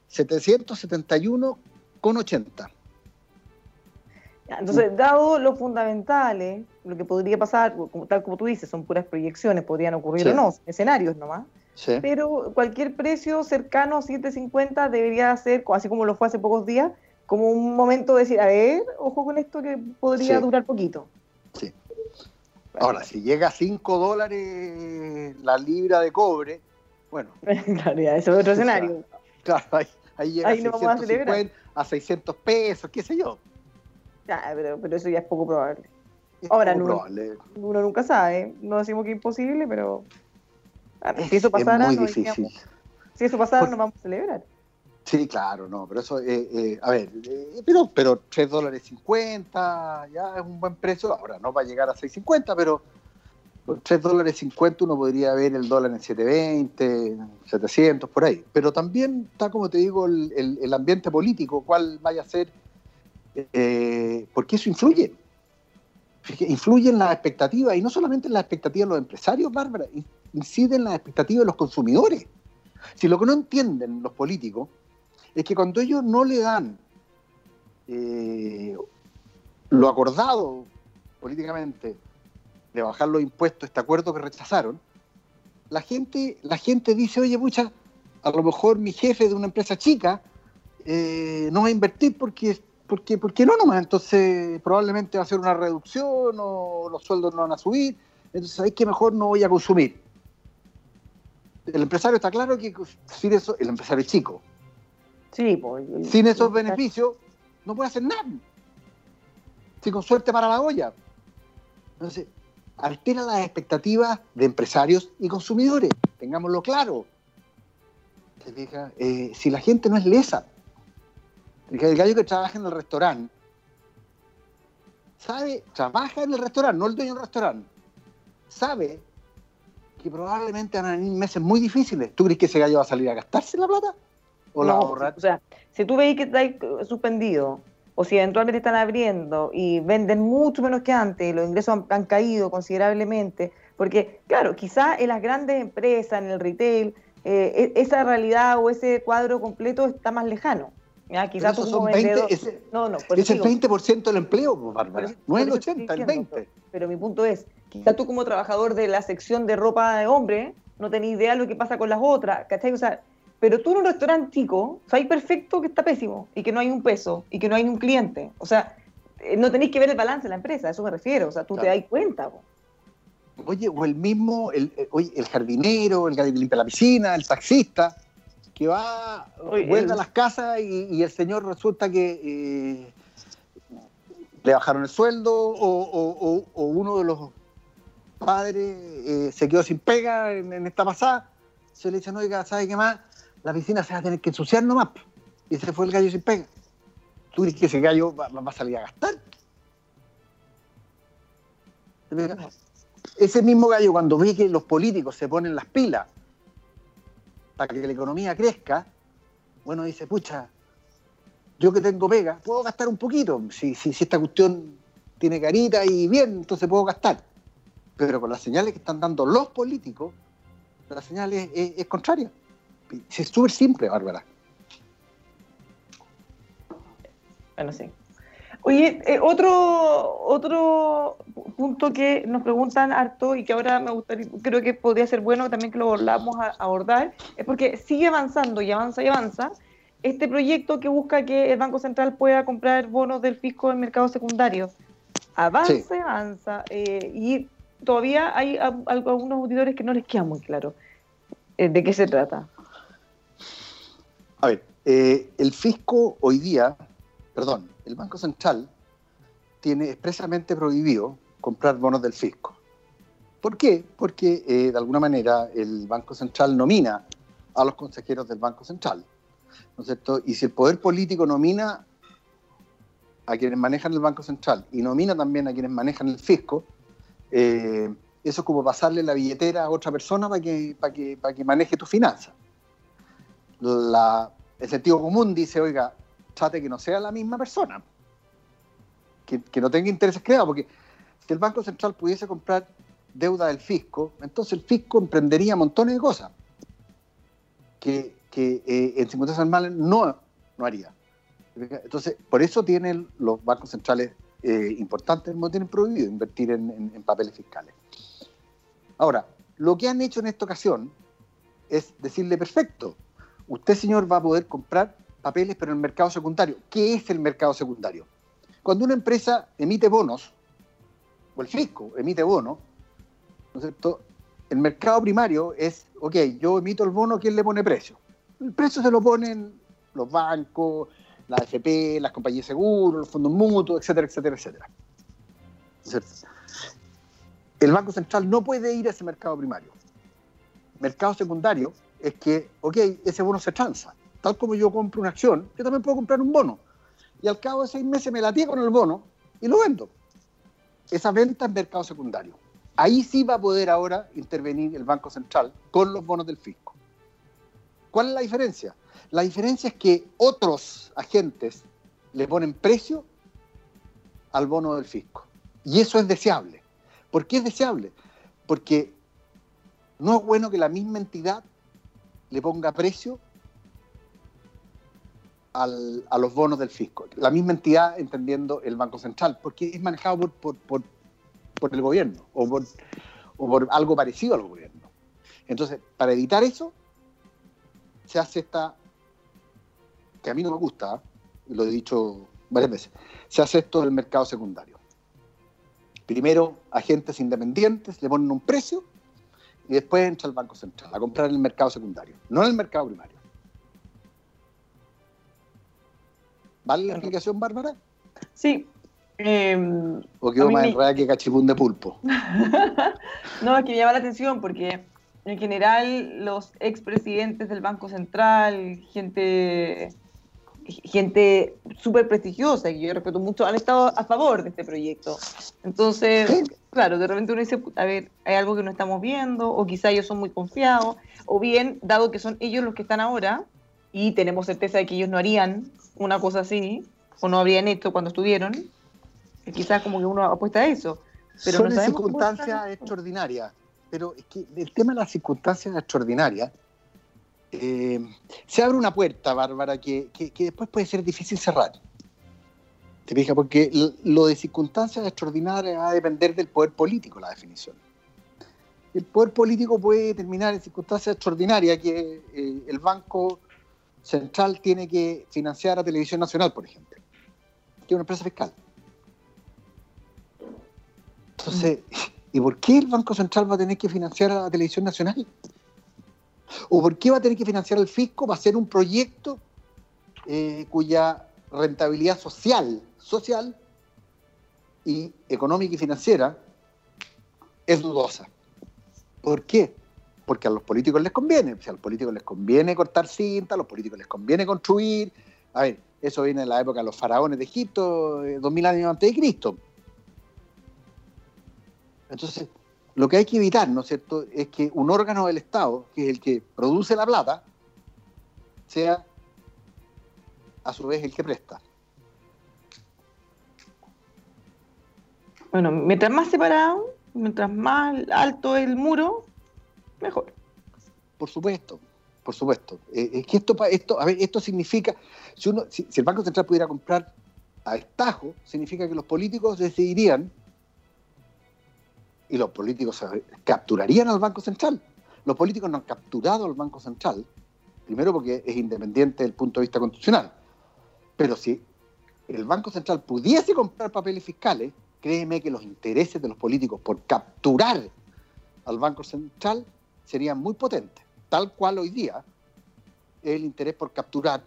setecientos setenta y uno con ochenta. Entonces, dado lo fundamental, ¿eh? lo que podría pasar, tal como tú dices, son puras proyecciones, podrían ocurrir sí. o no, escenarios nomás. Sí. Pero cualquier precio cercano a siete cincuenta debería ser, así como lo fue hace pocos días, como un momento de decir, a ver, ojo con esto que podría sí. durar poquito. Sí. Bueno. Ahora, si llega a cinco dólares la libra de cobre, bueno. Claro, ya, eso es otro escenario. Claro, ahí, ahí llega ahí a, seiscientos cincuenta, a seiscientos pesos, qué sé yo. Ya, pero, pero eso ya es poco probable. Ahora, uno, uno nunca sabe. No decimos que es imposible, pero claro, es, si eso pasara, es muy difícil. No digamos, si eso pasara, pues, nos vamos a celebrar. Sí, claro, no, pero eso, eh, eh, a ver, eh, pero, pero tres dólares cincuenta ya es un buen precio. Ahora no va a llegar a seis cincuenta, pero por tres dólares cincuenta uno podría ver el dólar en siete veinte, setecientos, por ahí. Pero también está, como te digo, el, el, el ambiente político, cuál vaya a ser, eh, porque eso influye. Influye en las expectativas, y no solamente en las expectativas de los empresarios, Bárbara, incide en las expectativas de los consumidores. Si lo que no entienden los políticos es que cuando ellos no le dan eh, lo acordado políticamente de bajar los impuestos, este acuerdo que rechazaron, la gente, la gente dice, oye, pucha, a lo mejor mi jefe de una empresa chica eh, no va a invertir porque, porque, porque no nomás, entonces probablemente va a ser una reducción o los sueldos no van a subir, entonces hay que mejor no voy a consumir. El empresario está claro que sin eso, el empresario es chico. Sí, pues, sin esos beneficios no puede hacer nada. Si con suerte para la olla. Entonces, altera las expectativas de empresarios y consumidores. Tengámoslo claro. ¿Te fijas? Eh, si la gente no es lesa, el gallo que trabaja en el restaurante, sabe, trabaja en el restaurante, no el dueño del restaurante, sabe que probablemente van a venir meses muy difíciles. ¿Tú crees que ese gallo va a salir a gastarse la plata? ¿O no, la va a ahorrar? O sea, si tú veis que está suspendido, o si eventualmente están abriendo y venden mucho menos que antes, los ingresos han, han caído considerablemente, porque, claro, quizás en las grandes empresas, en el retail, eh, esa realidad o ese cuadro completo está más lejano. ¿Ya? Quizás tú como vendedor... Ese, no, no, por es el veinte por ciento del empleo, Bárbara. No es el ochenta, el veinte. Pero, pero mi punto es, quizás tú como trabajador de la sección de ropa de hombre no tenés idea de lo que pasa con las otras, ¿cachai? O sea, pero tú en un restaurante chico sabes perfecto que está pésimo y que no hay un peso y que no hay un cliente. O sea, no tenés que ver el balance de la empresa, a eso me refiero. O sea, tú claro. te das cuenta. Po. Oye, o el mismo, el, el, el jardinero, el que limpia la piscina, el taxista, que va, Oye, vuelve el... a las casas y, y el señor resulta que... Eh, le bajaron el sueldo o, o, o, o uno de los padres eh, se quedó sin pega en, en esta pasada. Se le dice, no, oiga, ¿sabe qué más? La piscina se va a tener que ensuciar nomás. Y se fue el gallo sin pega. ¿Tú crees que ese gallo va, va a salir a gastar? Ese mismo gallo, cuando ve que los políticos se ponen las pilas para que la economía crezca, bueno, dice, pucha, yo que tengo pega, puedo gastar un poquito. Si, si, si esta cuestión tiene carita y bien, entonces puedo gastar. Pero con las señales que están dando los políticos, la señal es, es, es contraria. Es súper simple, Bárbara. Bueno, sí. Oye, eh, otro, otro punto que nos preguntan harto y que ahora me gustaría, creo que podría ser bueno también que lo volvamos a abordar, es porque sigue avanzando y avanza y avanza este proyecto que busca que el Banco Central pueda comprar bonos del fisco en mercados secundarios. Avanza, sí. avanza. Eh, y todavía hay a, a algunos auditores que no les queda muy claro eh, de qué se trata. A ver, eh, el fisco hoy día, perdón, el Banco Central tiene expresamente prohibido comprar bonos del fisco. ¿Por qué? Porque eh, de alguna manera el Banco Central nomina a los consejeros del Banco Central, ¿no es cierto? Y si el poder político nomina a quienes manejan el Banco Central y nomina también a quienes manejan el fisco, eh, eso es como pasarle la billetera a otra persona para que, para que, para que maneje tus finanzas. La, el sentido común dice, oiga, trate que no sea la misma persona, que, que no tenga intereses creados, porque si el Banco Central pudiese comprar deuda del fisco, entonces el fisco emprendería montones de cosas que que eh, en circunstancias normales no, no haría. Entonces, por eso tienen los bancos centrales eh, importantes, no tienen prohibido invertir en, en, en papeles fiscales. Ahora, lo que han hecho en esta ocasión es decirle, perfecto, usted, señor, va a poder comprar papeles, pero en el mercado secundario. ¿Qué es el mercado secundario? Cuando una empresa emite bonos, o el fisco emite bonos, ¿no es cierto? El mercado primario es, ok, yo emito el bono, ¿quién le pone precio? El precio se lo ponen los bancos, la A F P, las compañías de seguros, los fondos mutuos, etcétera, etcétera, etcétera. El Banco Central no puede ir a ese mercado primario. Mercado secundario es que, ok, ese bono se transa. Tal como yo compro una acción, yo también puedo comprar un bono. Y al cabo de seis meses me latío con el bono y lo vendo. Esa venta es mercado secundario. Ahí sí va a poder ahora intervenir el Banco Central con los bonos del fisco. ¿Cuál es la diferencia? La diferencia es que otros agentes le ponen precio al bono del fisco. Y eso es deseable. ¿Por qué es deseable? Porque no es bueno que la misma entidad le ponga precio al, a los bonos del fisco. La misma entidad, entendiendo el Banco Central, porque es manejado por, por, por, por el gobierno o por, o por algo parecido al gobierno. Entonces, para evitar eso, se hace esta, que a mí no me gusta, ¿eh? Lo he dicho varias veces, se hace esto del mercado secundario. Primero, agentes independientes le ponen un precio y después entra el Banco Central a comprar en el mercado secundario, no en el mercado primario. ¿Vale la explicación, Bárbara? Sí. Eh, ¿O quedó más me... enredada que cachipún de pulpo? No, es que me llama la atención porque... En general, los expresidentes del Banco Central, gente gente súper prestigiosa, que yo respeto mucho, han estado a favor de este proyecto. Entonces, ¿sí? Claro, de repente uno dice, a ver, hay algo que no estamos viendo, o quizá ellos son muy confiados, o bien, dado que son ellos los que están ahora, y tenemos certeza de que ellos no harían una cosa así, o no habrían hecho cuando estuvieron, quizás como que uno apuesta a eso. Pero son no sabemos circunstancias extraordinarias. Pero es que el tema de las circunstancias extraordinarias, eh, se abre una puerta, Bárbara, que, que, que después puede ser difícil cerrar. ¿Te fijas? Porque lo de circunstancias extraordinarias va a depender del poder político, la definición. El poder político puede determinar en circunstancias extraordinarias que eh, el Banco Central tiene que financiar a Televisión Nacional, por ejemplo, que es una empresa fiscal. Entonces... Mm. ¿Y por qué el Banco Central va a tener que financiar a la Televisión Nacional? ¿O por qué va a tener que financiar al fisco? Va a ser un proyecto eh, cuya rentabilidad social, social y económica y financiera es dudosa. ¿Por qué? Porque a los políticos les conviene. O sea, a los políticos les conviene cortar cinta, a los políticos les conviene construir. A ver, eso viene de la época de los faraones de Egipto, eh, dos mil años antes de Cristo. Entonces, lo que hay que evitar, ¿no es cierto?, es que un órgano del Estado, que es el que produce la plata, sea a su vez el que presta. Bueno, mientras más separado, mientras más alto el muro, mejor. Por supuesto, por supuesto. Eh, es que esto, esto, a ver, esto significa, si, uno, si, si el Banco Central pudiera comprar a estajo, significa que los políticos decidirían. Y los políticos capturarían al Banco Central. Los políticos no han capturado al Banco Central, primero porque es independiente desde el punto de vista constitucional. Pero si el Banco Central pudiese comprar papeles fiscales, créeme que los intereses de los políticos por capturar al Banco Central serían muy potentes, tal cual hoy día es el interés por capturar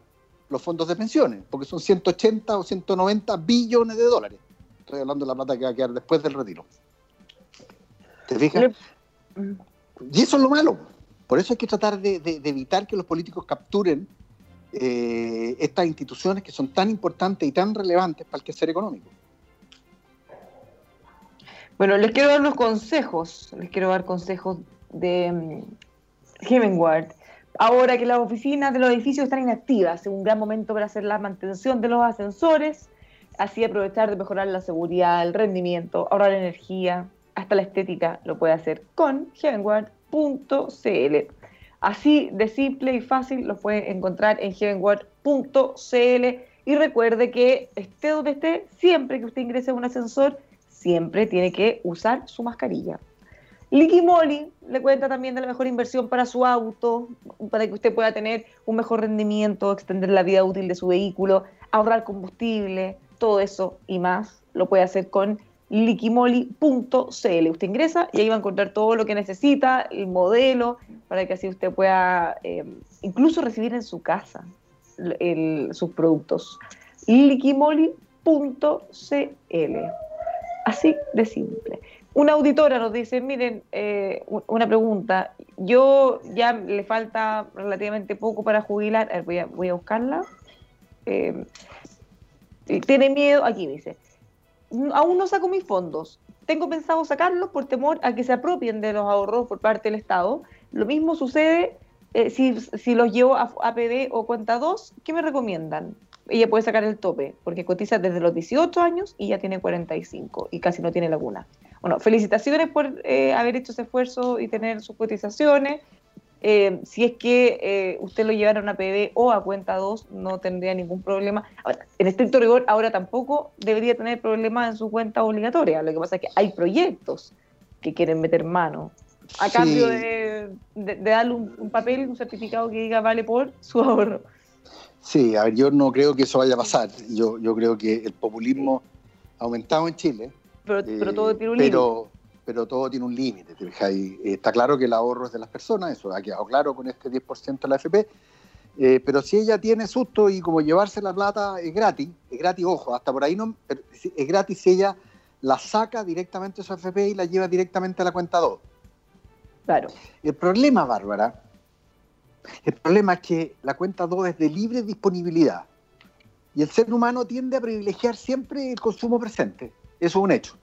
los fondos de pensiones, porque son ciento ochenta o ciento noventa billones de dólares. Estoy hablando de la plata que va a quedar después del retiro. ¿Te fijas? Y eso es lo malo. Por eso hay que tratar de, de, de evitar que los políticos capturen eh, estas instituciones que son tan importantes y tan relevantes para el quehacer económico. Bueno, les quiero dar unos consejos. Les quiero dar consejos de um, Heavenward. Ahora que las oficinas de los edificios están inactivas, es un gran momento para hacer la mantención de los ascensores, así aprovechar de mejorar la seguridad, el rendimiento, ahorrar energía... Hasta la estética lo puede hacer con heavenward punto c l. Así de simple y fácil lo puede encontrar en heavenward punto c l. Y recuerde que esté donde esté, siempre que usted ingrese a un ascensor, siempre tiene que usar su mascarilla. Liquimoli le cuenta también de la mejor inversión para su auto, para que usted pueda tener un mejor rendimiento, extender la vida útil de su vehículo, ahorrar combustible, todo eso y más lo puede hacer con liquimoli punto c l. Usted ingresa y ahí va a encontrar todo lo que necesita, el modelo, para que así usted pueda eh, incluso recibir en su casa el, sus productos. liquimoli punto c l. Así de simple. Una auditora nos dice, miren, eh, una pregunta, yo ya le falta relativamente poco para jubilar, a ver, voy, a, voy a buscarla. Eh, tiene miedo, aquí dice, aún no saco mis fondos, tengo pensado sacarlos por temor a que se apropien de los ahorros por parte del Estado. Lo mismo sucede eh, si, si los llevo a A P D o Cuenta dos, ¿qué me recomiendan? Ella puede sacar el tope, porque cotiza desde los dieciocho años y ya tiene cuarenta y cinco y casi no tiene laguna. Bueno, felicitaciones por eh, haber hecho ese esfuerzo y tener sus cotizaciones. Eh, si es que eh, usted lo llevara a una A P B o a Cuenta dos, no tendría ningún problema. Ahora, en estricto rigor, ahora tampoco debería tener problemas en su cuenta obligatoria. Lo que pasa es que hay proyectos que quieren meter mano a sí. cambio de, de, de darle un, un papel, un certificado que diga vale por su ahorro. Sí, a ver, yo no creo que eso vaya a pasar. Yo, yo creo que el populismo ha aumentado en Chile. Pero, eh, pero todo tiene un límite. Pero, pero todo tiene un límite. Está claro que el ahorro es de las personas, eso ha quedado claro con este diez por ciento de la A F P. Eh, pero si ella tiene susto y como llevarse la plata es gratis, es gratis, ojo, hasta por ahí no, es gratis si ella la saca directamente de su A F P y la lleva directamente a la cuenta dos. Claro. El problema, Bárbara, el problema es que la cuenta dos es de libre disponibilidad y el ser humano tiende a privilegiar siempre el consumo presente. Eso es un hecho.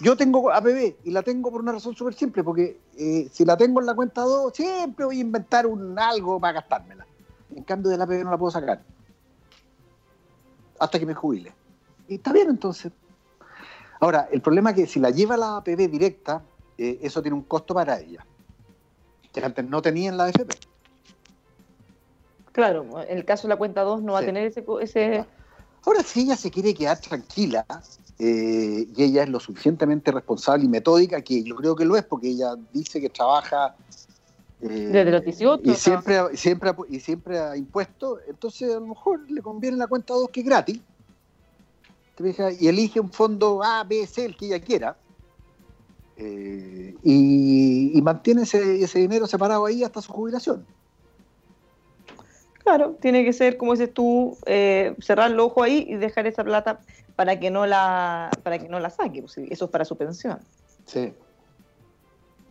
Yo tengo A P B y la tengo por una razón súper simple, porque eh, si la tengo en la cuenta dos, siempre voy a inventar un algo para gastármela. En cambio, de la A P B no la puedo sacar hasta que me jubile. Y está bien, entonces. Ahora, el problema es que si la lleva la A P B directa, eh, eso tiene un costo para ella, que antes no tenía en la A F P. Claro, en el caso de la cuenta dos no va sí. a tener ese... ese... Ahora, si ella se quiere quedar tranquila, eh, y ella es lo suficientemente responsable y metódica, que yo creo que lo es, porque ella dice que trabaja... Eh, desde los dieciocho. Y, ¿no? siempre, siempre, y siempre ha impuesto, entonces a lo mejor le conviene la cuenta dos, que es gratis, y elige un fondo A, B, C, el que ella quiera, eh, y, y mantiene ese, ese dinero separado ahí hasta su jubilación. Claro, tiene que ser, como dices tú, eh, cerrar el ojo ahí y dejar esa plata para que no la para que no la saque. Eso es para su pensión. Sí.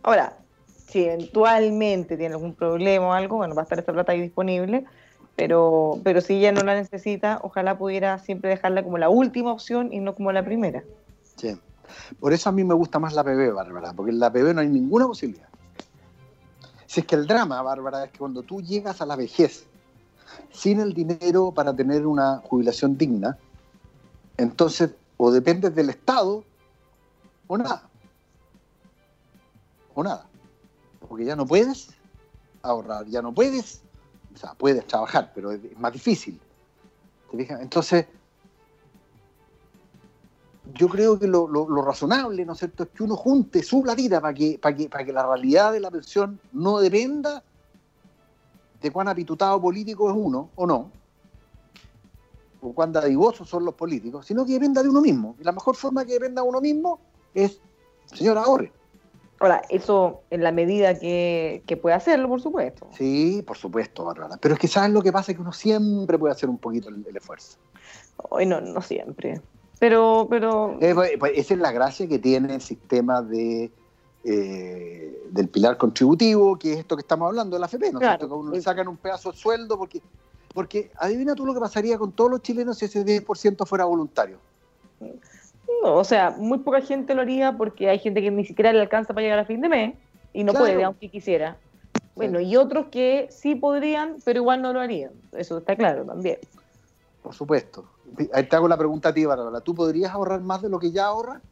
Ahora, si eventualmente tiene algún problema o algo, bueno, va a estar esa plata ahí disponible, pero, pero si ella no la necesita, ojalá pudiera siempre dejarla como la última opción y no como la primera. Sí. Por eso a mí me gusta más la A P B, Bárbara, porque en la A P B no hay ninguna posibilidad. Si es que el drama, Bárbara, es que cuando tú llegas a la vejez sin el dinero para tener una jubilación digna, entonces o dependes del Estado o nada. O nada. Porque ya no puedes ahorrar, ya no puedes, o sea, puedes trabajar, pero es más difícil. ¿Te fijas? Entonces, yo creo que lo, lo, lo razonable, ¿no es cierto?, es que uno junte su platita para que, para que, para que la realidad de la pensión no dependa de cuán apitutado político es uno, o no, o cuán dadivosos son los políticos, sino que dependa de uno mismo. Y la mejor forma que dependa de uno mismo es, señor, ahorre. Ahora, eso en la medida que, que pueda hacerlo, por supuesto. Sí, por supuesto, Bárbara. Pero es que ¿sabes lo que pasa? Es que uno siempre puede hacer un poquito el, el esfuerzo. Hoy no, no siempre. Pero... pero... Eh, pues, esa es la gracia que tiene el sistema de... Eh, del pilar contributivo, que es esto que estamos hablando de la A F P, ¿no? Claro. ¿Cierto? Que a uno le sacan un pedazo de sueldo porque, porque adivina tú lo que pasaría con todos los chilenos si ese diez por ciento fuera voluntario. No, o sea, muy poca gente lo haría, porque hay gente que ni siquiera le alcanza para llegar a fin de mes y no claro. puede, aunque quisiera. Bueno, sí. y otros que sí podrían, pero igual no lo harían. Eso está claro también. Por supuesto. Ahí te hago la pregunta a ti, Bárbara. ¿Tú podrías ahorrar más de lo que ya ahorras?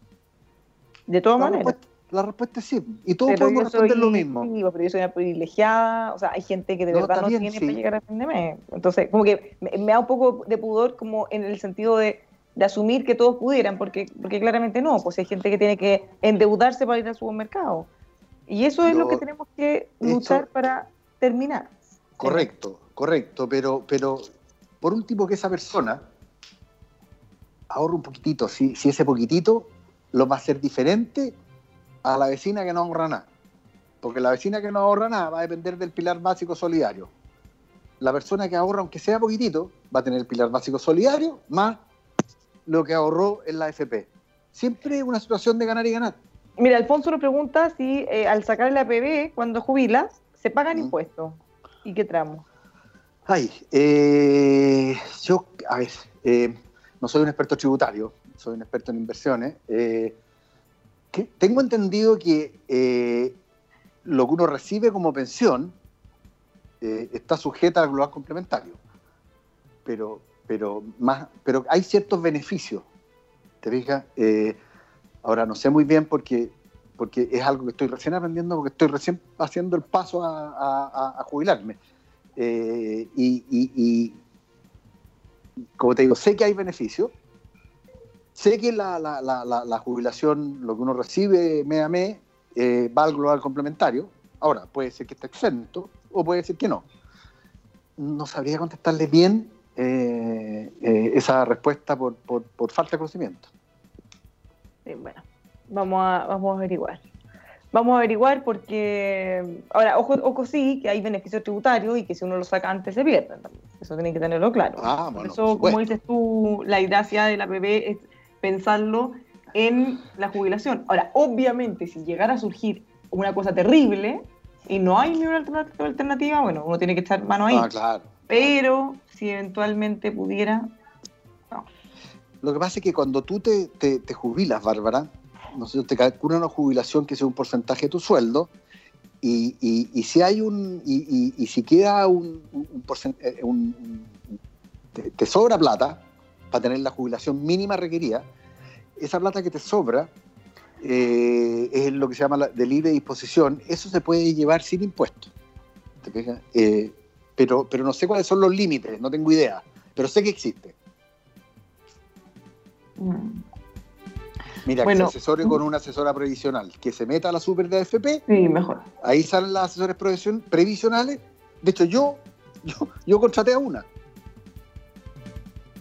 De todas maneras. La respuesta es sí, y todos pero podemos responder soy, lo mismo. Sí, pero yo soy una privilegiada, o sea, hay gente que de no, verdad no tiene sí. para llegar a fin de mes. Entonces, como que me, me da un poco de pudor, como en el sentido de, de asumir que todos pudieran, porque, porque claramente no, pues hay gente que tiene que endeudarse para ir al supermercado. Y eso es no, lo que tenemos que luchar esto, para terminar. Correcto, correcto, pero, pero por último que esa persona ahorre un poquitito, si, si ese poquitito lo va a hacer diferente a la vecina que no ahorra nada. Porque la vecina que no ahorra nada va a depender del pilar básico solidario. La persona que ahorra, aunque sea poquitito, va a tener el pilar básico solidario más lo que ahorró en la A F P. siempre una situación de ganar y ganar. Mira, Alfonso nos pregunta si eh, al sacar el A P B, cuando jubilas, ¿se pagan uh-huh. impuestos? ¿Y qué tramo? Ay, eh, yo, a ver, eh, no soy un experto tributario, soy un experto en inversiones. Eh, que tengo entendido que eh, lo que uno recibe como pensión eh, está sujeta al global complementario, pero, pero, más, pero hay ciertos beneficios, ¿te fijas? Eh, Ahora, no sé muy bien porque, porque es algo que estoy recién aprendiendo, porque estoy recién haciendo el paso a, a, a jubilarme. Eh, y, y, y, como te digo, sé que hay beneficios, sé que la, la, la, la, la jubilación, lo que uno recibe mes a mes, eh, va al global complementario. Ahora, puede ser que esté exento o puede ser que no. No sabría contestarle bien eh, eh, esa respuesta por, por, por falta de conocimiento. Bueno, vamos a, vamos a averiguar. Vamos a averiguar porque... Ahora, ojo, ojo sí, que hay beneficios tributarios y que si uno los saca antes se pierden. Eso tienen que tenerlo claro. Ah, bueno, por eso, como dices tú, la gracia de la A P B es pensarlo en la jubilación. Ahora, obviamente, si llegara a surgir una cosa terrible y no hay ni una alternativa, alternativa bueno, uno tiene que echar mano ahí. Ah, claro. Pero si eventualmente pudiera... No. Lo que pasa es que cuando tú te, te, te jubilas, Bárbara, no sé, te calculan una jubilación que sea un porcentaje de tu sueldo, y, y, y si hay un y, y, y si queda un, un, un, un te, te sobra plata para tener la jubilación mínima requerida, esa plata que te sobra eh, es lo que se llama la, de libre disposición. Eso se puede llevar sin impuestos. ¿Te fijas? Eh, pero pero no sé cuáles son los límites, no tengo idea, pero sé que existe. Mira, bueno, que se asesore con una asesora previsional, que se meta a la super de A F P. Sí, mejor. Ahí salen las asesores previsionales. De hecho, yo, yo, yo contraté a una.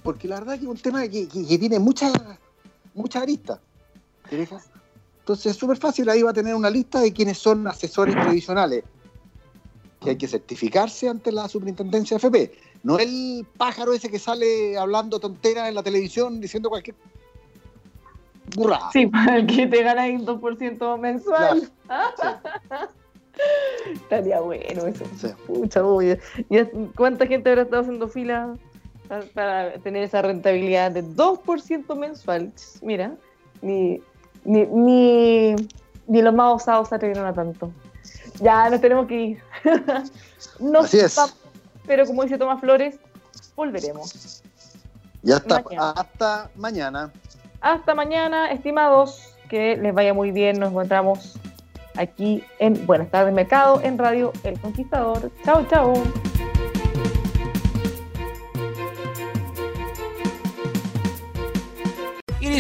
Porque la verdad que es un tema que, que, que tiene muchas muchas aristas. ¿Te dejas? Entonces es súper fácil. Ahí va a tener una lista de quienes son asesores previsionales. Que hay que certificarse ante la superintendencia de A F P. No el pájaro ese que sale hablando tonteras en la televisión, diciendo cualquier burrada. Sí, para el que te gana un dos por ciento mensual. Claro. Sí. Estaría bueno eso. Sí. Pucha, uy, ¿cuánta gente habrá estado haciendo fila para, para tener esa rentabilidad de dos por ciento mensual? Mira, ni, ni, ni, ni los más osados se atrevieron a tanto. Ya nos tenemos que ir. Nos Así es. Vamos. Pero como dice Tomás Flores, volveremos. Y hasta mañana. hasta mañana. Hasta mañana, estimados. Que les vaya muy bien. Nos encontramos aquí en Buenas Tardes Mercado, en Radio El Conquistador. Chao, chao. It